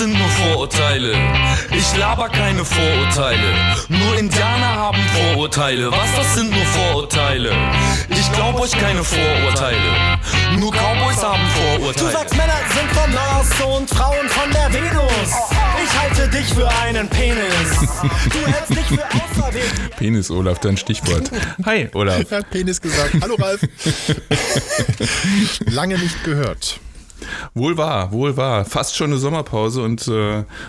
Das sind nur Vorurteile. Ich laber keine Vorurteile. Nur Indianer haben Vorurteile. Was, das sind nur Vorurteile. Ich glaub euch keine Vorurteile. Nur Cowboys haben Vorurteile. Du sagst, Männer sind vom Mars und Frauen von der Venus. Ich halte dich für einen Penis. Du hältst dich für außerweg. Penis, Olaf, dein Stichwort. Hi, Olaf. Er hat Penis gesagt. Hallo, Ralf. Lange nicht gehört. Wohl wahr, wohl wahr. Fast schon eine Sommerpause und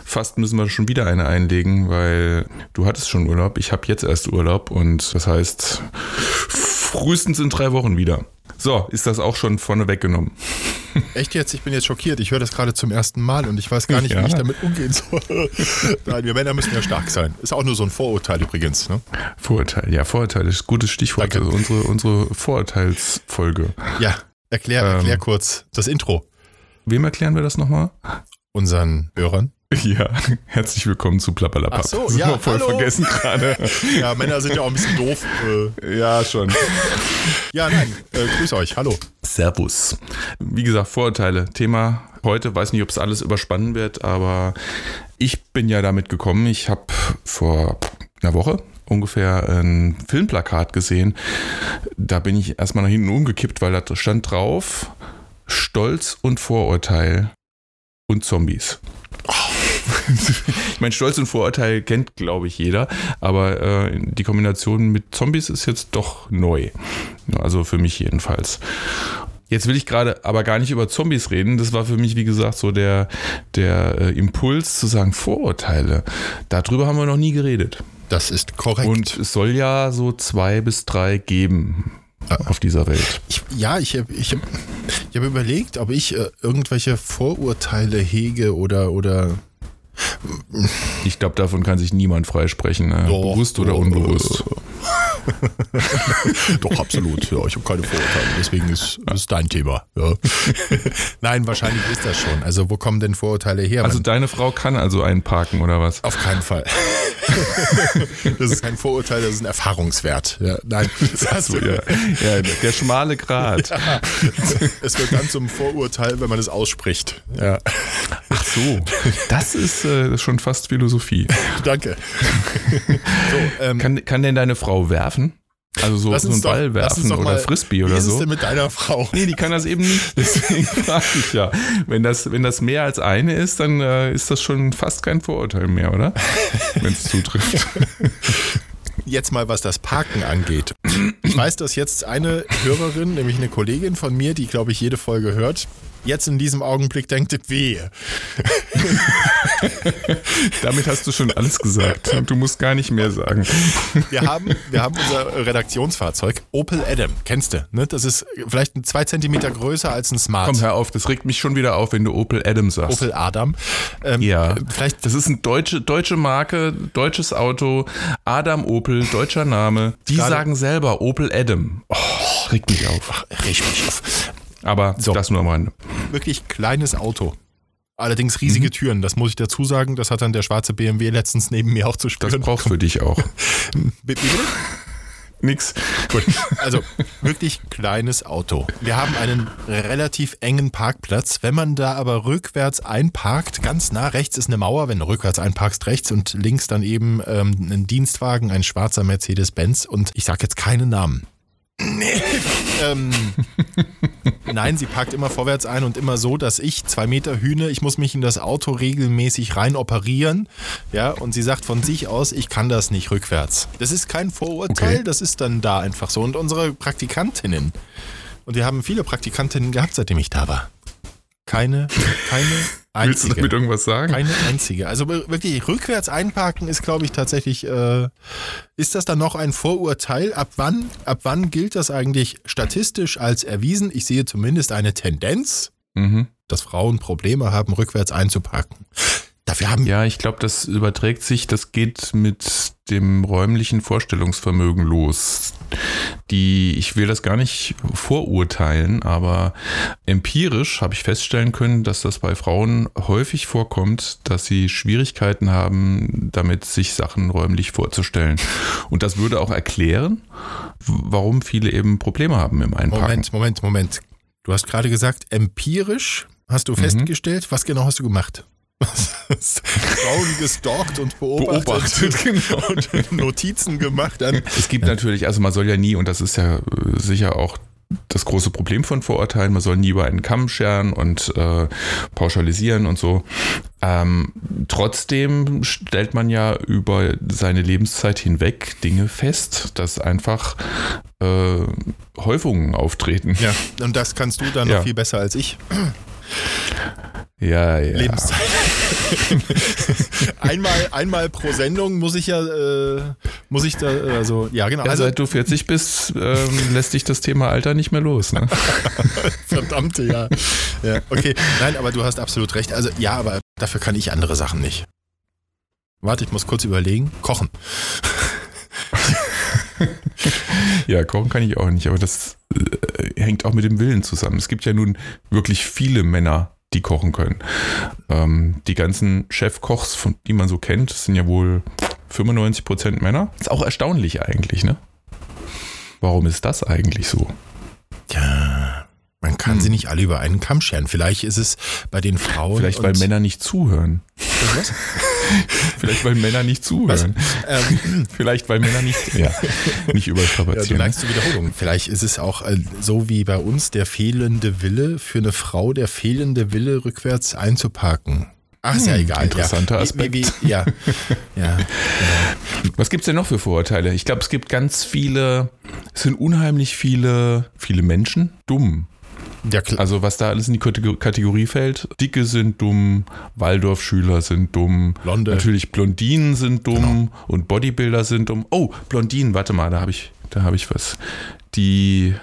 fast müssen wir schon wieder eine einlegen, weil du hattest schon Urlaub. Ich habe jetzt erst Urlaub und das heißt frühestens in 3 Wochen wieder. So, ist das auch schon vorne weggenommen. Echt jetzt? Ich bin jetzt schockiert. Ich höre das gerade zum ersten Mal und ich weiß gar nicht, wie ich damit umgehen soll. Nein, wir Männer müssen ja stark sein. Ist auch nur so ein Vorurteil übrigens. Ne? Vorurteil, ja, Vorurteil ist ein gutes Stichwort. Also unsere Vorurteilsfolge. Ja, erklär kurz das Intro. Wem erklären wir das nochmal? Unseren Hörern. Ja, herzlich willkommen zu Plapperlapapp. Ach so, das ja, voll hallo. Vergessen gerade. Ja, Männer sind ja auch ein bisschen doof. Ja, schon. Ja, nein, grüß euch, hallo. Servus. Wie gesagt, Vorurteile, Thema heute, weiß nicht, ob es alles überspannen wird, aber ich bin ja damit gekommen, ich habe vor einer Woche ungefähr ein Filmplakat gesehen, da bin ich erstmal nach hinten umgekippt, weil da stand drauf: Stolz und Vorurteil und Zombies. Ich meine, Stolz und Vorurteil kennt, glaube ich, jeder, aber die Kombination mit Zombies ist jetzt doch neu. Also für mich jedenfalls. Jetzt will ich gerade aber gar nicht über Zombies reden. Das war für mich, wie gesagt, so der Impuls zu sagen, Vorurteile. Darüber haben wir noch nie geredet. Das ist korrekt. Und es soll ja so 2 bis 3 geben. Auf dieser Welt. Ich habe überlegt, ob ich irgendwelche Vorurteile hege oder. Ich glaube, davon kann sich niemand freisprechen, ne? Doch, bewusst oder unbewusst. Doch, absolut. Ja, ich habe keine Vorurteile, deswegen ist das dein Thema. Ja. Nein, wahrscheinlich ist das schon. Also wo kommen denn Vorurteile her? Also deine Frau kann also einparken oder was? Auf keinen Fall. Das ist kein Vorurteil, das ist ein Erfahrungswert. Ja, nein, das ja. Ja, der schmale Grat. Ja. Es wird dann zum Vorurteil, wenn man es ausspricht. Ja. Ach so, das ist schon fast Philosophie. Danke. So, kann denn deine Frau werfen? Also so einen Ball werfen oder Frisbee oder so? Was ist denn mit deiner Frau? Nee, die kann das eben nicht. Deswegen frage ich ja. Wenn das mehr als eine ist, dann ist das schon fast kein Vorurteil mehr, oder? Wenn es zutrifft. Jetzt mal, was das Parken angeht. Ich weiß, dass jetzt eine Hörerin, nämlich eine Kollegin von mir, die, glaube ich, jede Folge hört, jetzt in diesem Augenblick denkt, wehe. Damit hast du schon alles gesagt. Du musst gar nicht mehr sagen. Wir haben unser Redaktionsfahrzeug, Opel Adam, kennst du, ne? Das ist vielleicht 2 Zentimeter größer als ein Smart. Komm, hör auf, das regt mich schon wieder auf, wenn du Opel Adam sagst. Opel Adam. Ja, vielleicht, das ist eine deutsche Marke, deutsches Auto, Adam Opel, deutscher Name. Die sagen selber Opel Adam. Oh, regt mich auf. Regt mich auf. Aber so, das nur am Rande. Wirklich kleines Auto. Allerdings riesige Türen, das muss ich dazu sagen. Das hat dann der schwarze BMW letztens neben mir auch zu spüren. Das braucht für dich auch. Wie bitte? Nix. Gut. Also wirklich kleines Auto. Wir haben einen relativ engen Parkplatz. Wenn man da aber rückwärts einparkt, ganz nah rechts ist eine Mauer. Wenn du rückwärts einparkst, rechts und links dann eben ein Dienstwagen, ein schwarzer Mercedes-Benz. Und ich sage jetzt keine Namen. Nee. Nein, sie parkt immer vorwärts ein und immer so, dass ich 2 Meter Hühne, ich muss mich in das Auto regelmäßig rein operieren. Ja, und sie sagt von sich aus, ich kann das nicht rückwärts. Das ist kein Vorurteil, okay. Das ist dann da einfach so. Und unsere Praktikantinnen, und wir haben viele Praktikantinnen gehabt, seitdem ich da war. Keine einzige. Willst du damit irgendwas sagen? Keine einzige. Also wirklich rückwärts einparken ist, glaube ich, tatsächlich, ist das dann noch ein Vorurteil? Ab wann gilt das eigentlich statistisch als erwiesen? Ich sehe zumindest eine Tendenz, dass Frauen Probleme haben, rückwärts einzuparken. Dafür haben ja, ich glaube, das überträgt sich, das geht mit dem räumlichen Vorstellungsvermögen los. Ich will das gar nicht vorurteilen, aber empirisch habe ich feststellen können, dass das bei Frauen häufig vorkommt, dass sie Schwierigkeiten haben, damit sich Sachen räumlich vorzustellen. Und das würde auch erklären, warum viele eben Probleme haben im Einparken. Moment. Du hast gerade gesagt, empirisch hast du festgestellt. Was genau hast du gemacht? Frauen gestalkt und beobachtet. Genau, und Notizen gemacht. Es gibt natürlich, also man soll ja nie, und das ist ja sicher auch das große Problem von Vorurteilen, man soll nie über einen Kamm scheren und pauschalisieren und so. Trotzdem stellt man ja über seine Lebenszeit hinweg Dinge fest, dass einfach Häufungen auftreten. Ja, und das kannst du dann noch viel besser als ich. Ja. Lebenszeit. einmal pro Sendung muss ich da, genau. Ja, seit du 40 bist, lässt dich das Thema Alter nicht mehr los, ne? Verdammte, ja. Okay, nein, aber du hast absolut recht. Also ja, aber dafür kann ich andere Sachen nicht. Warte, ich muss kurz überlegen. Kochen. Ja, kochen kann ich auch nicht, aber das hängt auch mit dem Willen zusammen. Es gibt ja nun wirklich viele Männer, die kochen können. Die ganzen Chefkochs, die man so kennt, sind ja wohl 95% Männer. Ist auch erstaunlich eigentlich, ne? Warum ist das eigentlich so? Ja, man kann sie nicht alle über einen Kamm scheren. Vielleicht ist es bei den Frauen... Vielleicht, weil Männer nicht zuhören. Was? Vielleicht, weil Männer nicht zuhören. Vielleicht, weil Männer nicht überstrapazieren. Ja, du merkst die Wiederholung. Vielleicht ist es auch so wie bei uns der fehlende Wille für eine Frau, der fehlende Wille rückwärts einzuparken. Ach, ist ja egal. Interessanter Aspekt. Ja. Was gibt's denn noch für Vorurteile? Ich glaube, es sind unheimlich viele Menschen dumm. Ja, klar. Also was da alles in die Kategorie fällt, Dicke sind dumm, Waldorfschüler sind dumm, Blonde. Natürlich Blondinen sind dumm, genau. Und Bodybuilder sind dumm. Oh, Blondinen, warte mal, da habe ich was. Die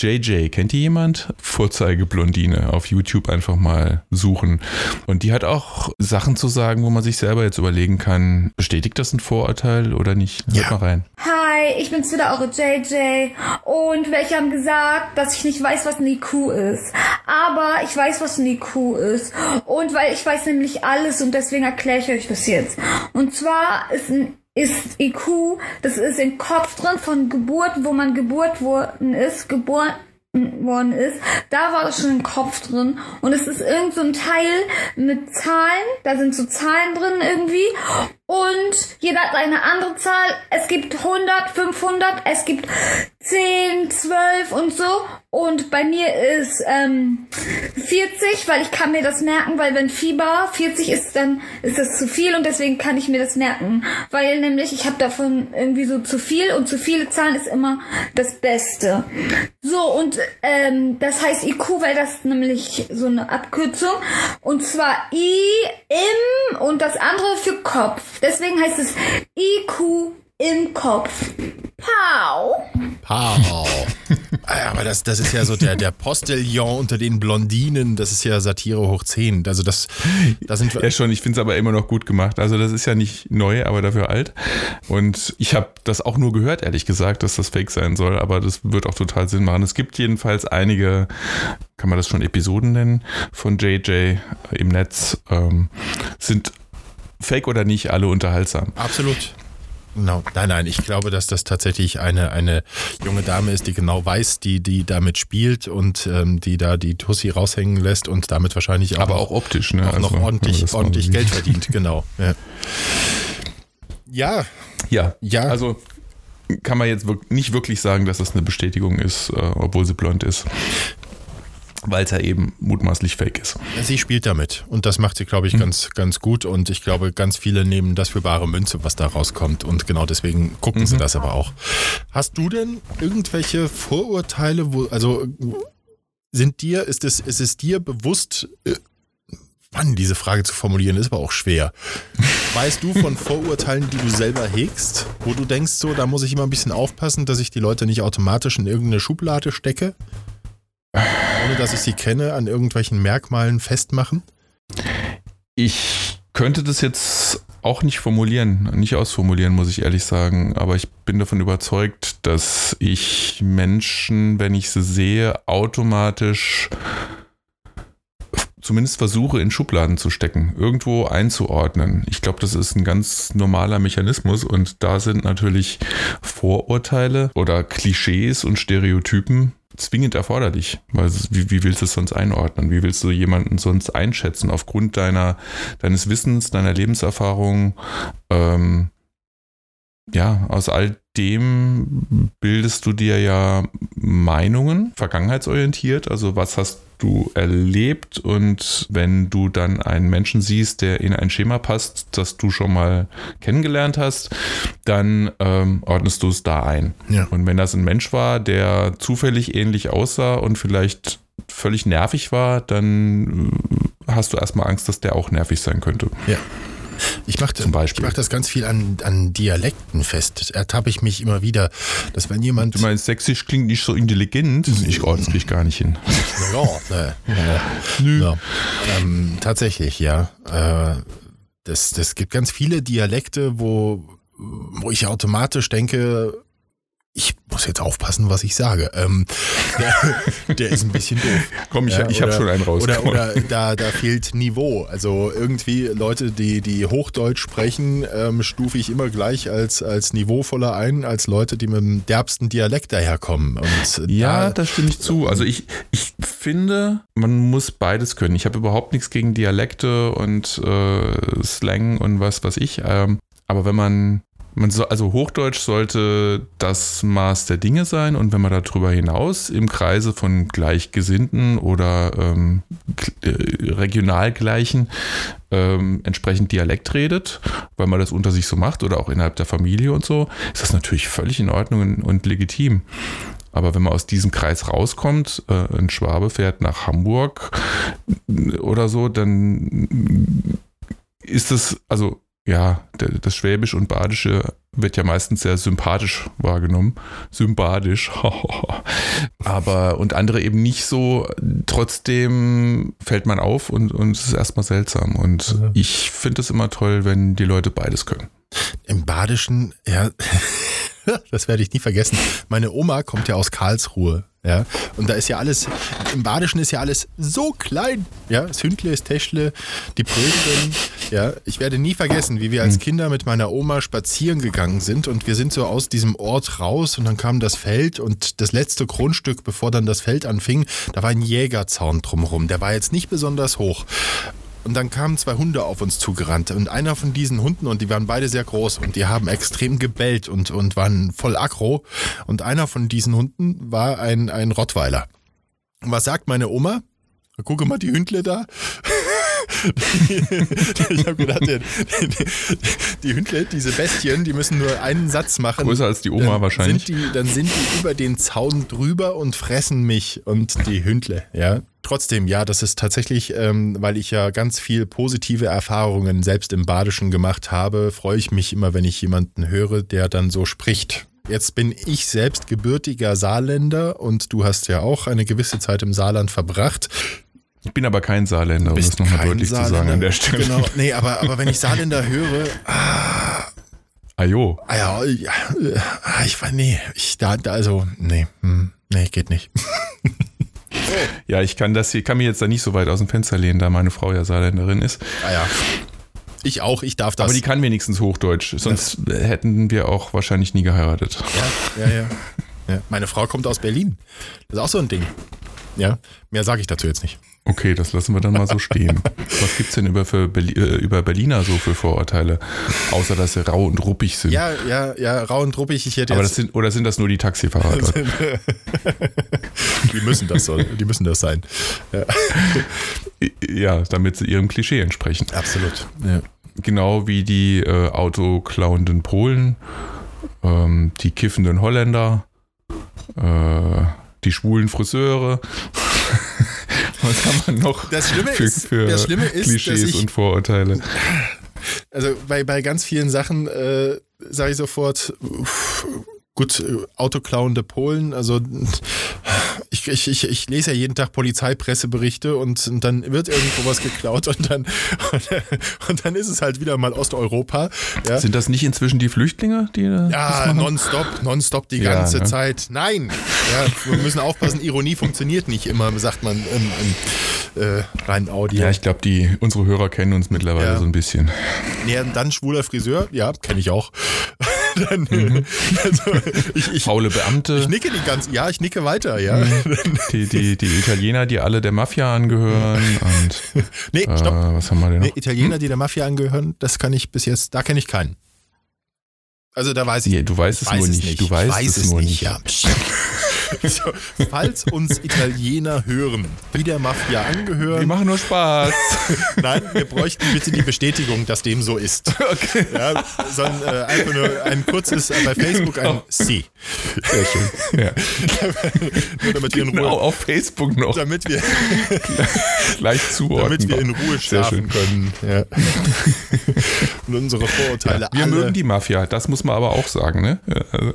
JJ, kennt die jemand? Vorzeigeblondine auf YouTube einfach mal suchen. Und die hat auch Sachen zu sagen, wo man sich selber jetzt überlegen kann, bestätigt das ein Vorurteil oder nicht? Ja. Hört mal rein. Hi, ich bin's wieder, eure JJ. Und welche haben gesagt, dass ich nicht weiß, was ein IQ ist. Aber ich weiß, was ein IQ ist. Und weil ich weiß nämlich alles und deswegen erkläre ich euch das jetzt. Und zwar ist IQ, das ist im Kopf drin von Geburt, wo man geboren worden ist, da war das schon im Kopf drin und es ist irgend so ein Teil mit Zahlen, da sind so Zahlen drin irgendwie und jeder hat eine andere Zahl, es gibt 100, 500, es gibt 10, 12 und so und bei mir ist 40, weil ich kann mir das merken, weil wenn Fieber 40 ist, dann ist das zu viel und deswegen kann ich mir das merken, weil nämlich ich habe davon irgendwie so zu viel und zu viele Zahlen ist immer das Beste. So und das heißt IQ, weil das nämlich so eine Abkürzung und zwar I, im und das andere für Kopf. Deswegen heißt es IQ im Kopf. Pow. Aber das ist ja so der Postillon unter den Blondinen, das ist ja Satire hoch 10. Also da sind wir. Ja schon, ich finde es aber immer noch gut gemacht. Also das ist ja nicht neu, aber dafür alt. Und ich habe das auch nur gehört, ehrlich gesagt, dass das Fake sein soll, aber das wird auch total Sinn machen. Es gibt jedenfalls einige, kann man das schon Episoden nennen, von JJ im Netz, sind Fake oder nicht, alle unterhaltsam. Absolut. No. Nein, ich glaube, dass das tatsächlich eine junge Dame ist, die genau weiß, die damit spielt und die da die Tussi raushängen lässt und damit wahrscheinlich auch. Aber auch optisch, ne? Auch also, noch ordentlich Geld verdient, genau. Ja. Also kann man jetzt nicht wirklich sagen, dass das eine Bestätigung ist, obwohl sie blond ist. Weil es ja eben mutmaßlich fake ist. Sie spielt damit und das macht sie, glaube ich, ganz, ganz gut und ich glaube, ganz viele nehmen das für bare Münze, was da rauskommt und genau deswegen gucken sie das aber auch. Hast du denn irgendwelche Vorurteile, ist es dir bewusst, Mann, diese Frage zu formulieren ist aber auch schwer. Weißt du von Vorurteilen, die du selber hegst, wo du denkst, so, da muss ich immer ein bisschen aufpassen, dass ich die Leute nicht automatisch in irgendeine Schublade stecke? Ohne dass ich sie kenne, an irgendwelchen Merkmalen festmachen? Ich könnte das jetzt auch nicht ausformulieren, muss ich ehrlich sagen, aber ich bin davon überzeugt, dass ich Menschen, wenn ich sie sehe, automatisch zumindest versuche, in Schubladen zu stecken, irgendwo einzuordnen. Ich glaube, das ist ein ganz normaler Mechanismus und da sind natürlich Vorurteile oder Klischees und Stereotypen zwingend erforderlich, weil wie willst du es sonst einordnen? Wie willst du jemanden sonst einschätzen aufgrund deines Wissens, deiner Lebenserfahrung? Ja, aus all dem bildest du dir ja Meinungen, vergangenheitsorientiert, also was hast du erlebt, und wenn du dann einen Menschen siehst, der in ein Schema passt, das du schon mal kennengelernt hast, dann ordnest du es da ein. Ja. Und wenn das ein Mensch war, der zufällig ähnlich aussah und vielleicht völlig nervig war, dann hast du erstmal Angst, dass der auch nervig sein könnte. Ja. Ich mache das ganz viel an Dialekten fest. Ertappe ich mich immer wieder, dass wenn jemand... Du meinst, Sächsisch klingt nicht so intelligent? Ich ordne mich gar nicht hin. Ja. Tatsächlich, ja. Das gibt ganz viele Dialekte, wo ich automatisch denke... Ich muss jetzt aufpassen, was ich sage. Der ist ein bisschen doof. Komm, ich habe schon einen raus. Oder da fehlt Niveau. Also irgendwie Leute, die Hochdeutsch sprechen, stufe ich immer gleich als niveauvoller ein, als Leute, die mit dem derbsten Dialekt daherkommen. Und ja, da stimme ich zu. Also ich finde, man muss beides können. Ich habe überhaupt nichts gegen Dialekte und Slang und was weiß ich. Aber wenn also Hochdeutsch sollte das Maß der Dinge sein, und wenn man darüber hinaus im Kreise von Gleichgesinnten oder Regionalgleichen entsprechend Dialekt redet, weil man das unter sich so macht oder auch innerhalb der Familie und so, ist das natürlich völlig in Ordnung und legitim. Aber wenn man aus diesem Kreis rauskommt, ein Schwabe fährt nach Hamburg oder so, dann ist das, also ja, das Schwäbisch und Badische wird ja meistens sehr sympathisch wahrgenommen. Sympathisch. Aber, und andere eben nicht so. Trotzdem fällt man auf und es ist erstmal seltsam. Und ich finde es immer toll, wenn die Leute beides können. Im Badischen, ja, das werde ich nie vergessen. Meine Oma kommt ja aus Karlsruhe. Ja, und da ist ja alles, im Badischen ist ja alles so klein. Ja, das Hündle, das Täschle, die Brötchen. Ja, ich werde nie vergessen, wie wir als Kinder mit meiner Oma spazieren gegangen sind, und wir sind so aus diesem Ort raus, und dann kam das Feld, und das letzte Grundstück, bevor dann das Feld anfing, da war ein Jägerzaun drumherum. Der war jetzt nicht besonders hoch. Und dann kamen zwei Hunde auf uns zugerannt, und einer von diesen Hunden, und die waren beide sehr groß, und die haben extrem gebellt und waren voll aggro, und einer von diesen Hunden war ein Rottweiler. Und was sagt meine Oma? Gucke mal, die Hündle da. Ich habe gedacht, die Hündle, diese Bestien, die müssen nur einen Satz machen. Größer als die Oma wahrscheinlich. Dann sind die über den Zaun drüber und fressen mich und die Hündle, ja. Trotzdem, ja, das ist tatsächlich, weil ich ja ganz viel positive Erfahrungen selbst im Badischen gemacht habe, freue ich mich immer, wenn ich jemanden höre, der dann so spricht. Jetzt bin ich selbst gebürtiger Saarländer, und du hast ja auch eine gewisse Zeit im Saarland verbracht. Ich bin aber kein Saarländer, um das nochmal deutlich zu sagen an der Stelle. Genau, nee, aber wenn ich Saarländer höre... Ajo. Nee, geht nicht. Ja, ich kann mich jetzt da nicht so weit aus dem Fenster lehnen, da meine Frau ja Saarländerin ist. Ah ja. Ich auch, ich darf das. Aber die kann wenigstens Hochdeutsch, sonst hätten wir auch wahrscheinlich nie geheiratet. Ja. Meine Frau kommt aus Berlin. Das ist auch so ein Ding. Ja, mehr sage ich dazu jetzt nicht. Okay, das lassen wir dann mal so stehen. Was gibt's denn über Berliner so für Vorurteile? Außer, dass sie rau und ruppig sind. Ja, rau und ruppig. Ich hätte oder sind das nur die Taxifahrer? Die müssen das sein. Ja, damit sie ihrem Klischee entsprechen. Absolut. Ja. Genau wie die autoklauenden Polen, die kiffenden Holländer, die schwulen Friseure. Was kann man noch für Klischees und Vorurteile? Also bei ganz vielen Sachen sage ich sofort, gut, autoklauende Polen, also ich lese ja jeden Tag Polizeipresseberichte, und dann wird irgendwo was geklaut, und dann ist es halt wieder mal Osteuropa. Ja. Sind das nicht inzwischen die Flüchtlinge, die das machen? nonstop die ganze Zeit. Nein! Ja, wir müssen aufpassen, Ironie funktioniert nicht immer, sagt man im reinen Audio. Ja, ich glaube, unsere Hörer kennen uns mittlerweile so ein bisschen. Ja, dann schwuler Friseur, ja, kenne ich auch. dann, also, faule Beamte. Ich nicke die ganze, ja, ich nicke weiter, ja. Die Italiener, die alle der Mafia angehören und nee, stopp. Was haben wir denn noch? Nee, Italiener, die der Mafia angehören, das kann ich bis jetzt, da kenne ich keinen. Also da weiß ich nicht. Du weißt es nur nicht. Du weißt es nur nicht. Ja. So, falls uns Italiener hören, die der Mafia angehören. Wir machen nur Spaß. Nein, wir bräuchten bitte die Bestätigung, dass dem so ist. Okay. Ja, sondern einfach nur ein kurzes, bei Facebook genau. Ein C. Sehr schön. Ja. Nur damit wir in Ruhe. Genau, auf Facebook noch. Damit wir leicht zuordnen. Damit wir in Ruhe schlafen können. Ja. Und unsere Vorurteile ja, wir alle. Wir mögen die Mafia, das muss man aber auch sagen, ne? Also,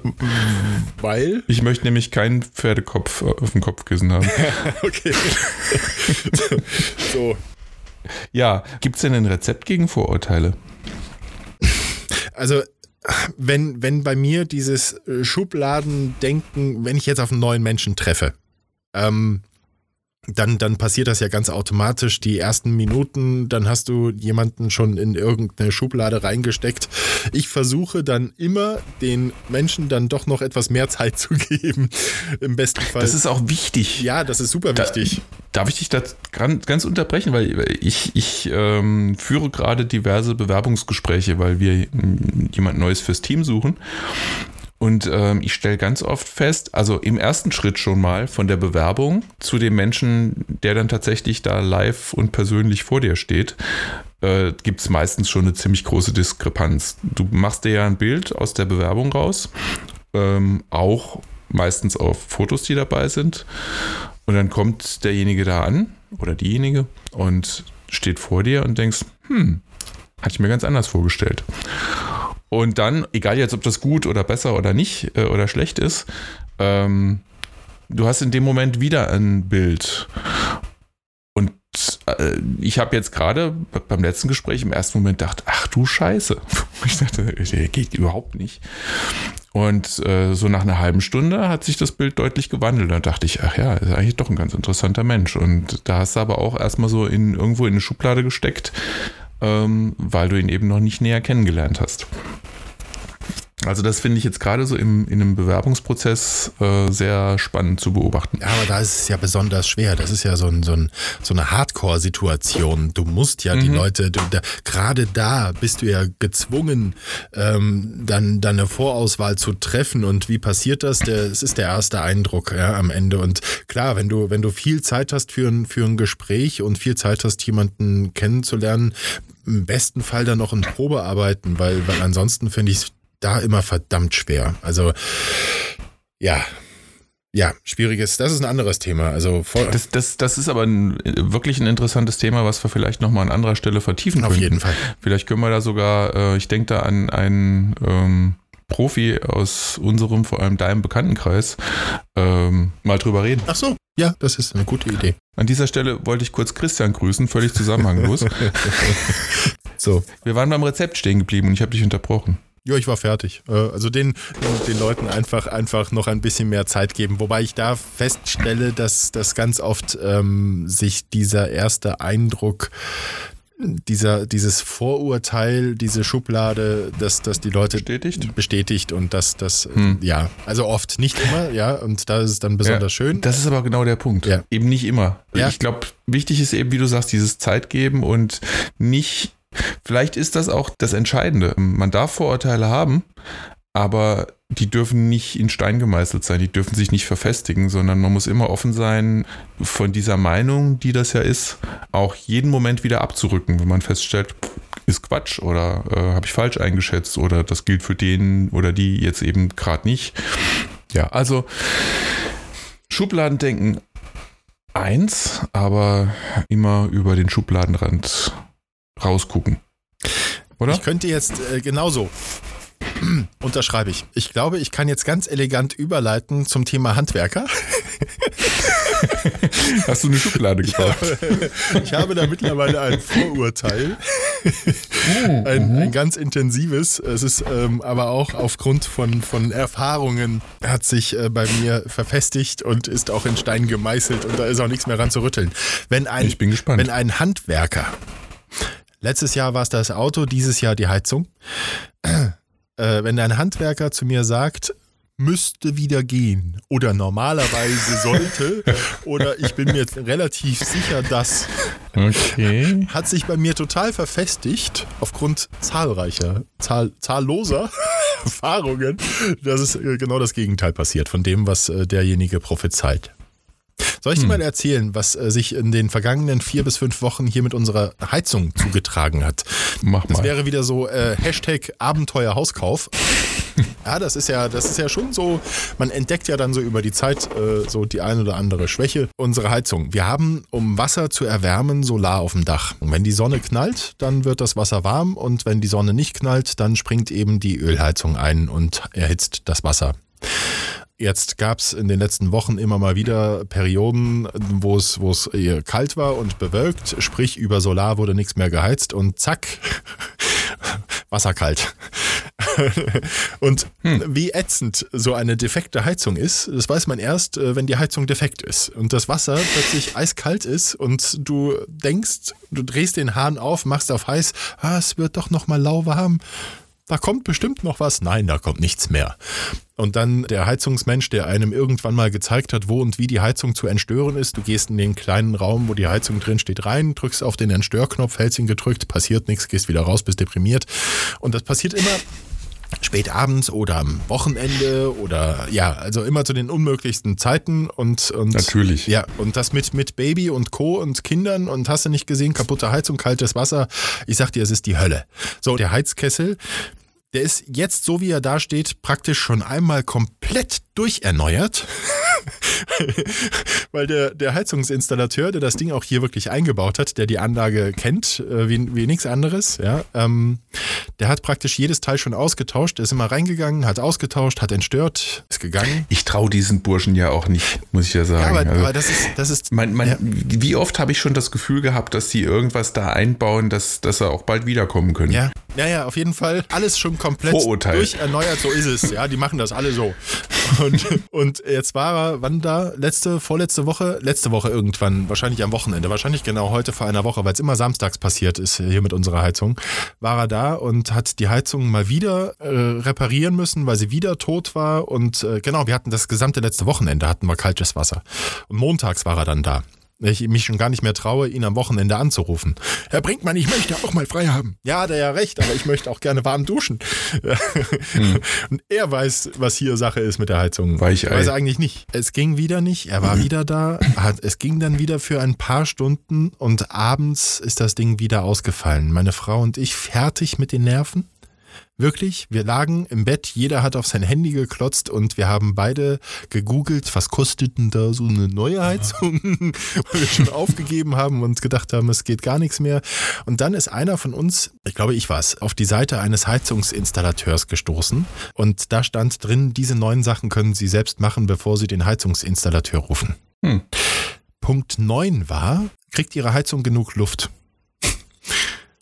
weil? Ich möchte nämlich keinen Pferdekopf auf dem Kopfkissen haben. Okay. So. Ja, gibt es denn ein Rezept gegen Vorurteile? Also, wenn bei mir dieses Schubladendenken, wenn ich jetzt auf einen neuen Menschen treffe, dann passiert das ja ganz automatisch die ersten Minuten, dann hast du jemanden schon in irgendeine Schublade reingesteckt. Ich versuche dann immer, den Menschen dann doch noch etwas mehr Zeit zu geben, im besten Fall. Das ist auch wichtig. Ja, das ist super wichtig. Darf ich dich da ganz unterbrechen, weil ich führe gerade diverse Bewerbungsgespräche, weil wir jemand Neues fürs Team suchen. Und ich stelle ganz oft fest, also im ersten Schritt schon mal von der Bewerbung zu dem Menschen, der dann tatsächlich da live und persönlich vor dir steht, gibt es meistens schon eine ziemlich große Diskrepanz. Du machst dir ja ein Bild aus der Bewerbung raus, auch meistens auf Fotos, die dabei sind. Und dann kommt derjenige da an oder diejenige und steht vor dir und denkst, hatte ich mir ganz anders vorgestellt. Und dann, egal jetzt, ob das gut oder besser oder nicht oder schlecht ist, du hast in dem Moment wieder ein Bild. Und ich habe jetzt gerade beim letzten Gespräch im ersten Moment gedacht, ach du Scheiße. Ich dachte, der geht überhaupt nicht. Und so nach einer halben Stunde hat sich das Bild deutlich gewandelt. Da dachte ich, ach ja, ist eigentlich doch ein ganz interessanter Mensch. Und da hast du aber auch erstmal so irgendwo in eine Schublade gesteckt, weil du ihn eben noch nicht näher kennengelernt hast. Also das finde ich jetzt gerade so in einem Bewerbungsprozess sehr spannend zu beobachten. Ja, aber da ist es ja besonders schwer. Das ist ja so eine Hardcore-Situation. Du musst ja die Leute, gerade da bist du ja gezwungen, dann eine Vorauswahl zu treffen. Und wie passiert das? Es ist der erste Eindruck ja, am Ende. Und klar, wenn du viel Zeit hast für ein Gespräch und viel Zeit hast, jemanden kennenzulernen, im besten Fall dann noch in Probearbeiten, weil ansonsten finde ich es da immer verdammt schwer. Also, ja, schwieriges, das ist ein anderes Thema. Also das ist aber wirklich ein interessantes Thema, was wir vielleicht nochmal an anderer Stelle vertiefen können. Auf jeden Fall. Vielleicht können wir da sogar, ich denke da an einen Profi aus unserem, vor allem deinem Bekanntenkreis, mal drüber reden. Ach so, ja, das ist eine gute Idee. An dieser Stelle wollte ich kurz Christian grüßen, völlig zusammenhanglos. So. Wir waren beim Rezept stehen geblieben und ich habe dich unterbrochen. Ja, ich war fertig. Also den Leuten einfach noch ein bisschen mehr Zeit geben. Wobei ich da feststelle, dass das ganz oft sich dieser erste Eindruck, dieses Vorurteil, diese Schublade, dass die Leute bestätigt und dass ja, also oft nicht immer, ja, und da ist es dann besonders schön. Das ist aber genau der Punkt. Ja. Eben nicht immer. Ja. Ich glaube, wichtig ist eben, wie du sagst, dieses Zeit geben und nicht. Vielleicht ist das auch das Entscheidende. Man darf Vorurteile haben, aber die dürfen nicht in Stein gemeißelt sein, die dürfen sich nicht verfestigen, sondern man muss immer offen sein, von dieser Meinung, die das ja ist, auch jeden Moment wieder abzurücken, wenn man feststellt, ist Quatsch oder habe ich falsch eingeschätzt oder das gilt für den oder die jetzt eben gerade nicht. Ja, also Schubladendenken 1, aber immer über den Schubladenrand rausgucken, oder? Ich könnte jetzt genauso unterschreibe ich. Ich glaube, ich kann jetzt ganz elegant überleiten zum Thema Handwerker. Hast du eine Schublade gebaut? Ich habe da mittlerweile ein Vorurteil. Ein ganz intensives. Es ist aber auch aufgrund von Erfahrungen hat sich bei mir verfestigt und ist auch in Stein gemeißelt und da ist auch nichts mehr ran zu rütteln. Ich bin gespannt. Wenn ein Handwerker Letztes Jahr war es das Auto, dieses Jahr die Heizung. wenn ein Handwerker zu mir sagt, müsste wieder gehen oder normalerweise sollte oder ich bin mir jetzt relativ sicher, dass okay. Hat sich bei mir total verfestigt aufgrund zahlloser Erfahrungen, dass es genau das Gegenteil passiert von dem, was derjenige prophezeit. Soll ich dir mal erzählen, was sich in den vergangenen 4 bis 5 Wochen hier mit unserer Heizung zugetragen hat? Mach mal. Das wäre wieder so Hashtag Abenteuerhauskauf. Ja, das ist ja schon so, man entdeckt ja dann so über die Zeit so die ein oder andere Schwäche. Unsere Heizung. Wir haben, um Wasser zu erwärmen, Solar auf dem Dach. Und wenn die Sonne knallt, dann wird das Wasser warm und wenn die Sonne nicht knallt, dann springt eben die Ölheizung ein und erhitzt das Wasser. Jetzt gab es in den letzten Wochen immer mal wieder Perioden, wo es eher kalt war und bewölkt, sprich über Solar wurde nichts mehr geheizt und zack, wasserkalt. Und wie ätzend so eine defekte Heizung ist, das weiß man erst, wenn die Heizung defekt ist und das Wasser plötzlich eiskalt ist und du denkst, du drehst den Hahn auf, machst auf heiß, es wird doch nochmal lauwarm. Da kommt bestimmt noch was. Nein, da kommt nichts mehr. Und dann der Heizungsmensch, der einem irgendwann mal gezeigt hat, wo und wie die Heizung zu entstören ist. Du gehst in den kleinen Raum, wo die Heizung drin steht, rein, drückst auf den Entstörknopf, hältst ihn gedrückt, passiert nichts, gehst wieder raus, bist deprimiert. Und das passiert immer spätabends oder am Wochenende oder ja, also immer zu den unmöglichsten Zeiten und natürlich. Ja, und das mit Baby und Co. und Kindern und hast du nicht gesehen, kaputte Heizung, kaltes Wasser. Ich sag dir, es ist die Hölle. So, der Heizkessel, der ist jetzt, so wie er da steht, praktisch schon einmal komplett durcherneuert. Weil der Heizungsinstallateur, der das Ding auch hier wirklich eingebaut hat, der die Anlage kennt, wie nichts anderes, ja, der hat praktisch jedes Teil schon ausgetauscht, ist immer reingegangen, hat ausgetauscht, hat entstört, ist gegangen. Ich traue diesen Burschen ja auch nicht, muss ich ja sagen. Ja, aber das ist ja. Wie oft habe ich schon das Gefühl gehabt, dass die irgendwas da einbauen, dass sie auch bald wiederkommen können. Ja, naja, auf jeden Fall. Alles schon komplett durcherneuert, so ist es. Ja, die machen das alle so. Und jetzt war er, wann da? Letzte Woche irgendwann, wahrscheinlich am Wochenende, wahrscheinlich genau heute vor einer Woche, weil es immer samstags passiert ist hier mit unserer Heizung, war er da und hat die Heizung mal wieder reparieren müssen, weil sie wieder tot war und genau, wir hatten das gesamte letzte Wochenende, hatten wir kaltes Wasser. Und montags war er dann da. Ich mich schon gar nicht mehr traue, ihn am Wochenende anzurufen. Herr Brinkmann, ich möchte auch mal frei haben. Ja, hat er ja recht, aber ich möchte auch gerne warm duschen. Und er weiß, was hier Sache ist mit der Heizung. Weichei. Weiß er eigentlich nicht. Es ging wieder nicht, er war wieder da. Es ging dann wieder für ein paar Stunden und abends ist das Ding wieder ausgefallen. Meine Frau und ich fertig mit den Nerven. Wirklich, wir lagen im Bett, jeder hat auf sein Handy geklotzt und wir haben beide gegoogelt, was kostet denn da so eine neue Heizung, weil wir schon aufgegeben haben und gedacht haben, es geht gar nichts mehr. Und dann ist einer von uns, ich glaube ich war es, auf die Seite eines Heizungsinstallateurs gestoßen und da stand drin, diese neuen Sachen können Sie selbst machen, bevor Sie den Heizungsinstallateur rufen. Punkt 9 war, kriegt Ihre Heizung genug Luft?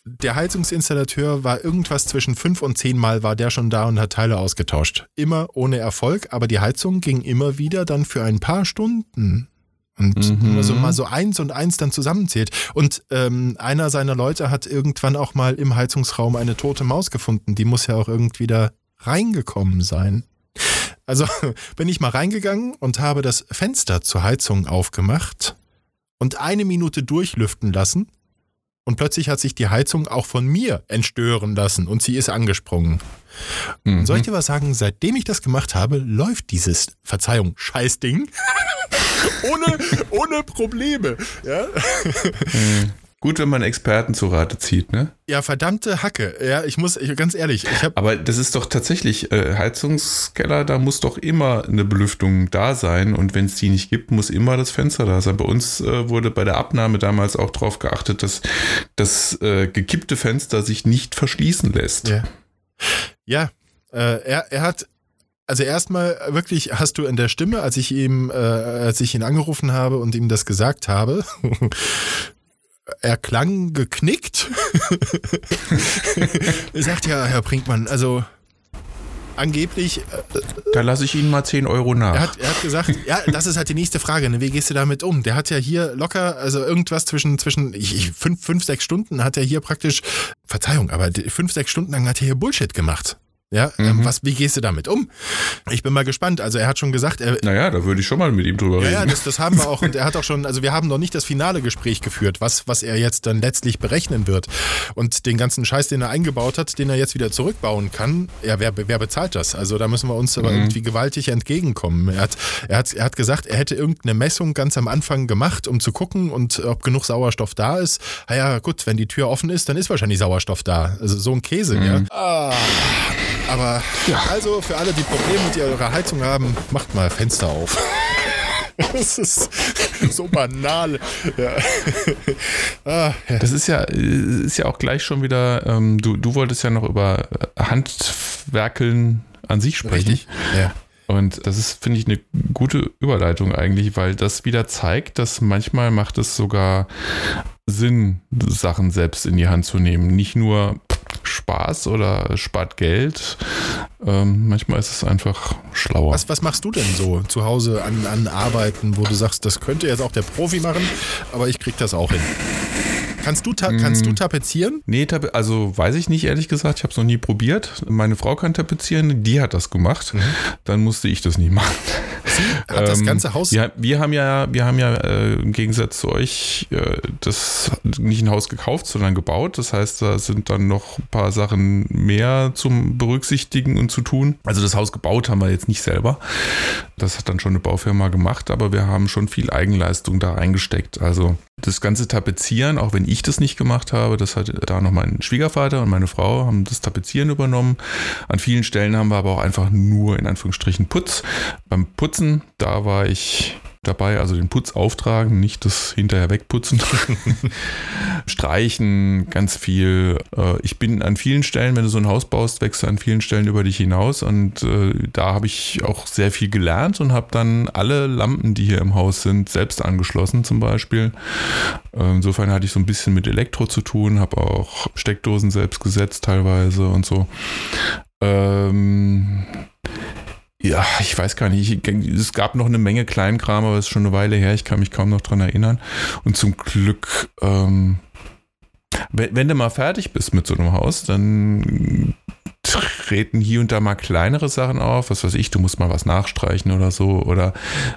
Der Heizungsinstallateur war irgendwas zwischen 5 und 10 Mal war der schon da und hat Teile ausgetauscht. Immer ohne Erfolg, aber die Heizung ging immer wieder dann für ein paar Stunden. Und mal so eins und eins dann zusammenzählt. Und einer seiner Leute hat irgendwann auch mal im Heizungsraum eine tote Maus gefunden. Die muss ja auch irgendwie da reingekommen sein. Also bin ich mal reingegangen und habe das Fenster zur Heizung aufgemacht und 1 Minute durchlüften lassen. Und plötzlich hat sich die Heizung auch von mir entstören lassen und sie ist angesprungen. Und soll ich dir was sagen? Seitdem ich das gemacht habe, läuft dieses, Verzeihung, Scheißding ohne Probleme. Ja? Gut, wenn man Experten zu Rate zieht, ne? Ja, verdammte Hacke. Ja, ganz ehrlich. Aber das ist doch tatsächlich, Heizungskeller, da muss doch immer eine Belüftung da sein. Und wenn es die nicht gibt, muss immer das Fenster da sein. Bei uns wurde bei der Abnahme damals auch darauf geachtet, dass das gekippte Fenster sich nicht verschließen lässt. Ja. Er hat... Also erstmal wirklich hast du in der Stimme, als ich ihn angerufen habe und ihm das gesagt habe... Er klang geknickt. Er sagt ja, Herr Brinkmann, also angeblich... da lasse ich Ihnen mal 10 Euro nach. Er hat gesagt, ja, das ist halt die nächste Frage, ne? Wie gehst du damit um? Der hat ja hier locker, also irgendwas zwischen 5, 6 Stunden hat er hier praktisch, Verzeihung, aber 5, 6 Stunden lang hat er hier Bullshit gemacht. Ja, wie gehst du damit um? Ich bin mal gespannt. Also er hat schon gesagt, naja, da würde ich schon mal mit ihm drüber reden. Ja, das haben wir auch. Und er hat auch schon, also wir haben noch nicht das finale Gespräch geführt, was er jetzt dann letztlich berechnen wird. Und den ganzen Scheiß, den er eingebaut hat, den er jetzt wieder zurückbauen kann, ja, wer bezahlt das? Also da müssen wir uns aber irgendwie gewaltig entgegenkommen. Er hat gesagt, er hätte irgendeine Messung ganz am Anfang gemacht, um zu gucken, und ob genug Sauerstoff da ist. Na ja, gut, wenn die Tür offen ist, dann ist wahrscheinlich Sauerstoff da. Also so ein Käse, ja. Ah. Aber ja, also für alle, die Probleme mit eurer Heizung haben, macht mal Fenster auf. Das ist so banal. Ja. Ah, ja. Das ist ja auch gleich schon wieder, du wolltest ja noch über Handwerkeln an sich sprechen. Richtig, ja. Und das ist, finde ich, eine gute Überleitung eigentlich, weil das wieder zeigt, dass manchmal macht es sogar Sinn, Sachen selbst in die Hand zu nehmen. Nicht nur Spaß oder spart Geld. Manchmal ist es einfach schlauer. Was machst du denn so zu Hause an Arbeiten, wo du sagst, das könnte jetzt auch der Profi machen, aber ich krieg das auch hin? Kannst du tapezieren? Nee, also weiß ich nicht, ehrlich gesagt. Ich habe es noch nie probiert. Meine Frau kann tapezieren, die hat das gemacht. Dann musste ich das nicht machen. Sie hat das ganze Haus... Ja, wir haben ja im Gegensatz zu euch das nicht ein Haus gekauft, sondern gebaut. Das heißt, da sind dann noch ein paar Sachen mehr zum Berücksichtigen und zu tun. Also das Haus gebaut haben wir jetzt nicht selber. Das hat dann schon eine Baufirma gemacht, aber wir haben schon viel Eigenleistung da reingesteckt. Also das ganze Tapezieren, auch wenn ich das nicht gemacht habe, das hat da noch mein Schwiegervater und meine Frau haben das Tapezieren übernommen. An vielen Stellen haben wir aber auch einfach nur in Anführungsstrichen Putz. Beim Putzen, da war ich dabei, also den Putz auftragen, nicht das hinterher wegputzen. Streichen, ganz viel. Ich bin an vielen Stellen, wenn du so ein Haus baust, wächst du an vielen Stellen über dich hinaus, und da habe ich auch sehr viel gelernt und habe dann alle Lampen, die hier im Haus sind, selbst angeschlossen zum Beispiel. Insofern hatte ich so ein bisschen mit Elektro zu tun, habe auch Steckdosen selbst gesetzt teilweise und so. Ja, ich weiß gar nicht. Es gab noch eine Menge Kleinkram, aber es ist schon eine Weile her. Ich kann mich kaum noch dran erinnern. Und zum Glück, wenn du mal fertig bist mit so einem Haus, dann treten hier und da mal kleinere Sachen auf. Was weiß ich, du musst mal was nachstreichen oder so.